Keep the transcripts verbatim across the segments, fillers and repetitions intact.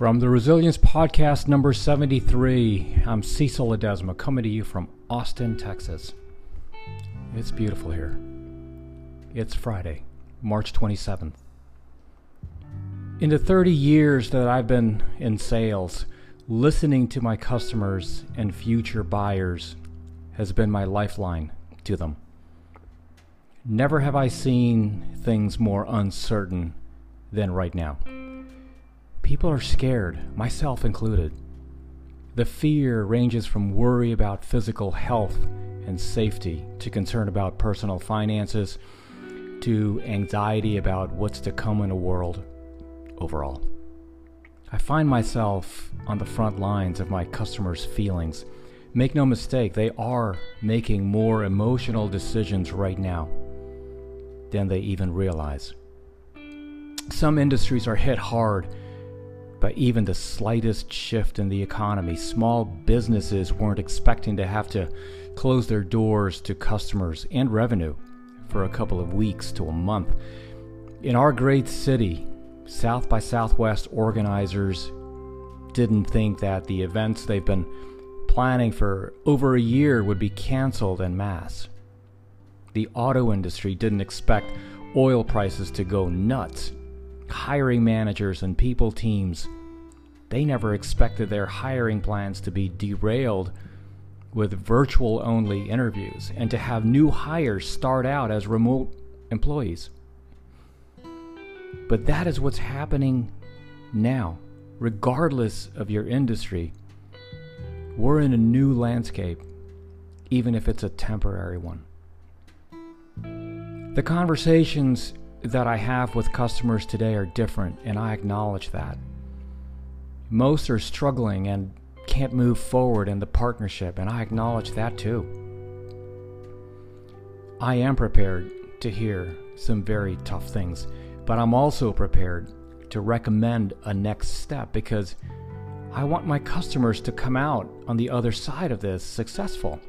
From the Resilience Podcast number seventy-three, I'm Cecil Ledesma, coming to you from Austin, Texas. It's beautiful here. It's Friday, March twenty-seventh. In the thirty years that I've been in sales, listening to my customers and future buyers has been my lifeline to them. Never have I seen things more uncertain than right now. People are scared, myself included. The fear ranges from worry about physical health and safety, to concern about personal finances, to anxiety about what's to come in the world overall. I find myself on the front lines of my customers' feelings. Make no mistake, they are making more emotional decisions right now than they even realize. Some industries are hit hard by even the slightest shift in the economy. Small businesses weren't expecting to have to close their doors to customers and revenue for a couple of weeks to a month. In our great city, South by Southwest organizers didn't think that the events they've been planning for over a year would be canceled en masse. The auto industry didn't expect oil prices to go nuts. Hiring managers and people teams, they never expected their hiring plans to be derailed with virtual only interviews and to have new hires start out as remote employees. But that is what's happening now. Regardless of your industry, we're in a new landscape, even if it's a temporary one. The conversations that I have with customers today are different, and I acknowledge that. Most are struggling and can't move forward in the partnership, and I acknowledge that too. I am prepared to hear some very tough things, but I'm also prepared to recommend a next step, because I want my customers to come out on the other side of this successful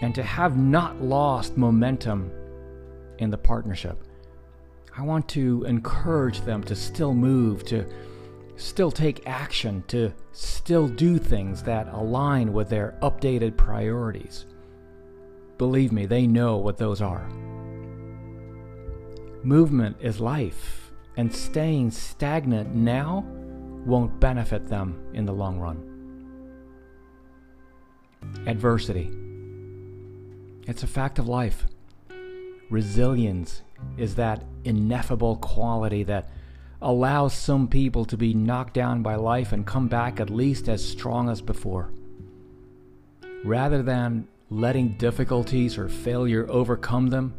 and to have not lost momentum in the partnership. I want to encourage them to still move, to still take action, to still do things that align with their updated priorities. Believe me, they know what those are. Movement is life, and staying stagnant now won't benefit them in the long run. Adversity. It's a fact of life. Resilience is that ineffable quality that allows some people to be knocked down by life and come back at least as strong as before. Rather than letting difficulties or failure overcome them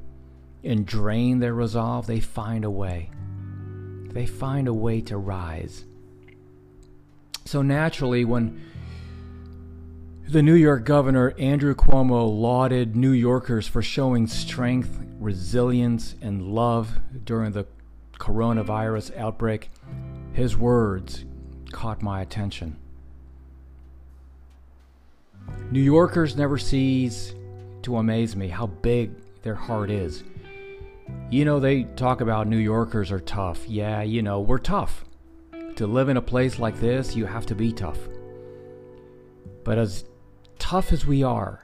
and drain their resolve, they find a way. They find a way to rise. So naturally, when the New York governor, Andrew Cuomo, lauded New Yorkers for showing strength, resilience, and love during the coronavirus outbreak, his words caught my attention. New Yorkers never cease to amaze me how big their heart is. You know, they talk about New Yorkers are tough. Yeah, you know, we're tough. To live in a place like this, you have to be tough. But as tough as we are,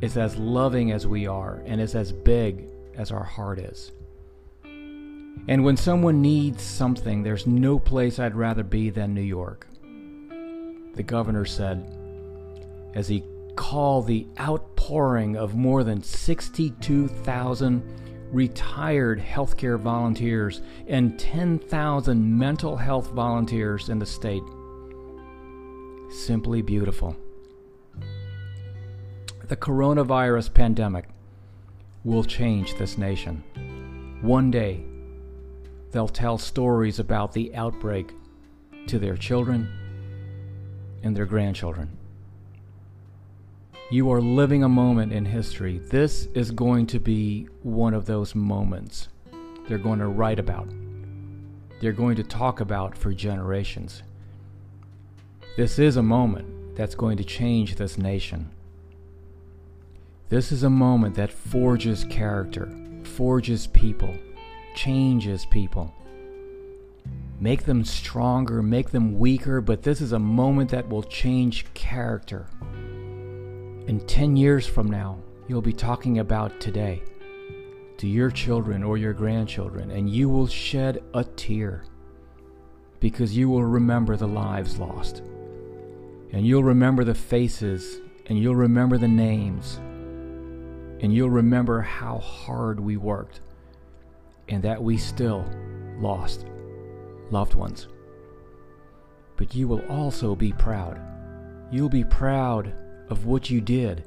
is as loving as we are, and is as big as our heart is. And when someone needs something, there's no place I'd rather be than New York, the governor said, as he called the outpouring of more than sixty-two thousand retired healthcare volunteers and ten thousand mental health volunteers in the state simply beautiful. The coronavirus pandemic will change this nation. One day, they'll tell stories about the outbreak to their children and their grandchildren. You are living a moment in history. This is going to be one of those moments they're going to write about, they're going to talk about for generations. This is a moment that's going to change this nation. This is a moment that forges character, forges people, changes people. make them stronger, make them weaker, but this is a moment that will change character. And ten years from now, you'll be talking about today to your children or your grandchildren, and you will shed a tear because you will remember the lives lost, and you'll remember the faces, and you'll remember the names, and you'll remember how hard we worked and that we still lost loved ones. But you will also be proud. You'll be proud of what you did.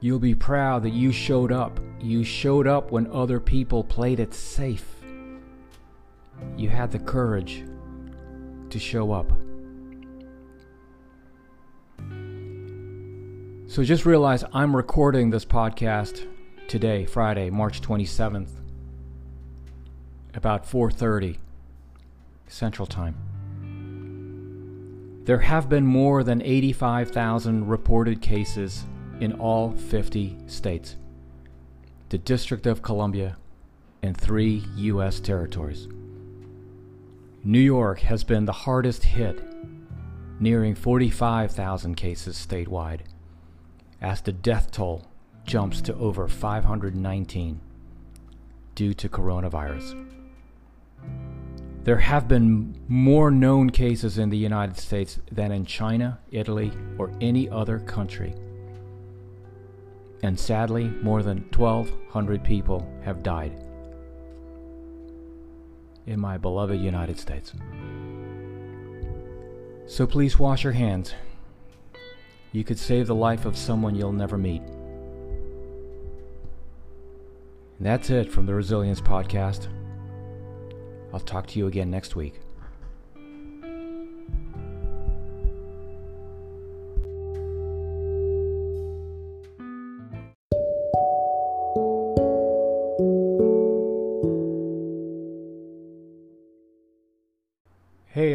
You'll be proud that you showed up. You showed up when other people played it safe. You had the courage to show up. So just realize I'm recording this podcast today, Friday, March twenty-seventh, about four thirty Central Time. There have been more than eighty-five thousand reported cases in all fifty states, the District of Columbia, and three U S territories. New York has been the hardest hit, nearing forty-five thousand cases statewide, as the death toll jumps to over five hundred nineteen due to coronavirus. There have been more known cases in the United States than in China, Italy, or any other country. And sadly, more than twelve hundred people have died in my beloved United States. So please wash your hands. You could save the life of someone you'll never meet. And that's it from the Resilience Podcast. I'll talk to you again next week. Hey,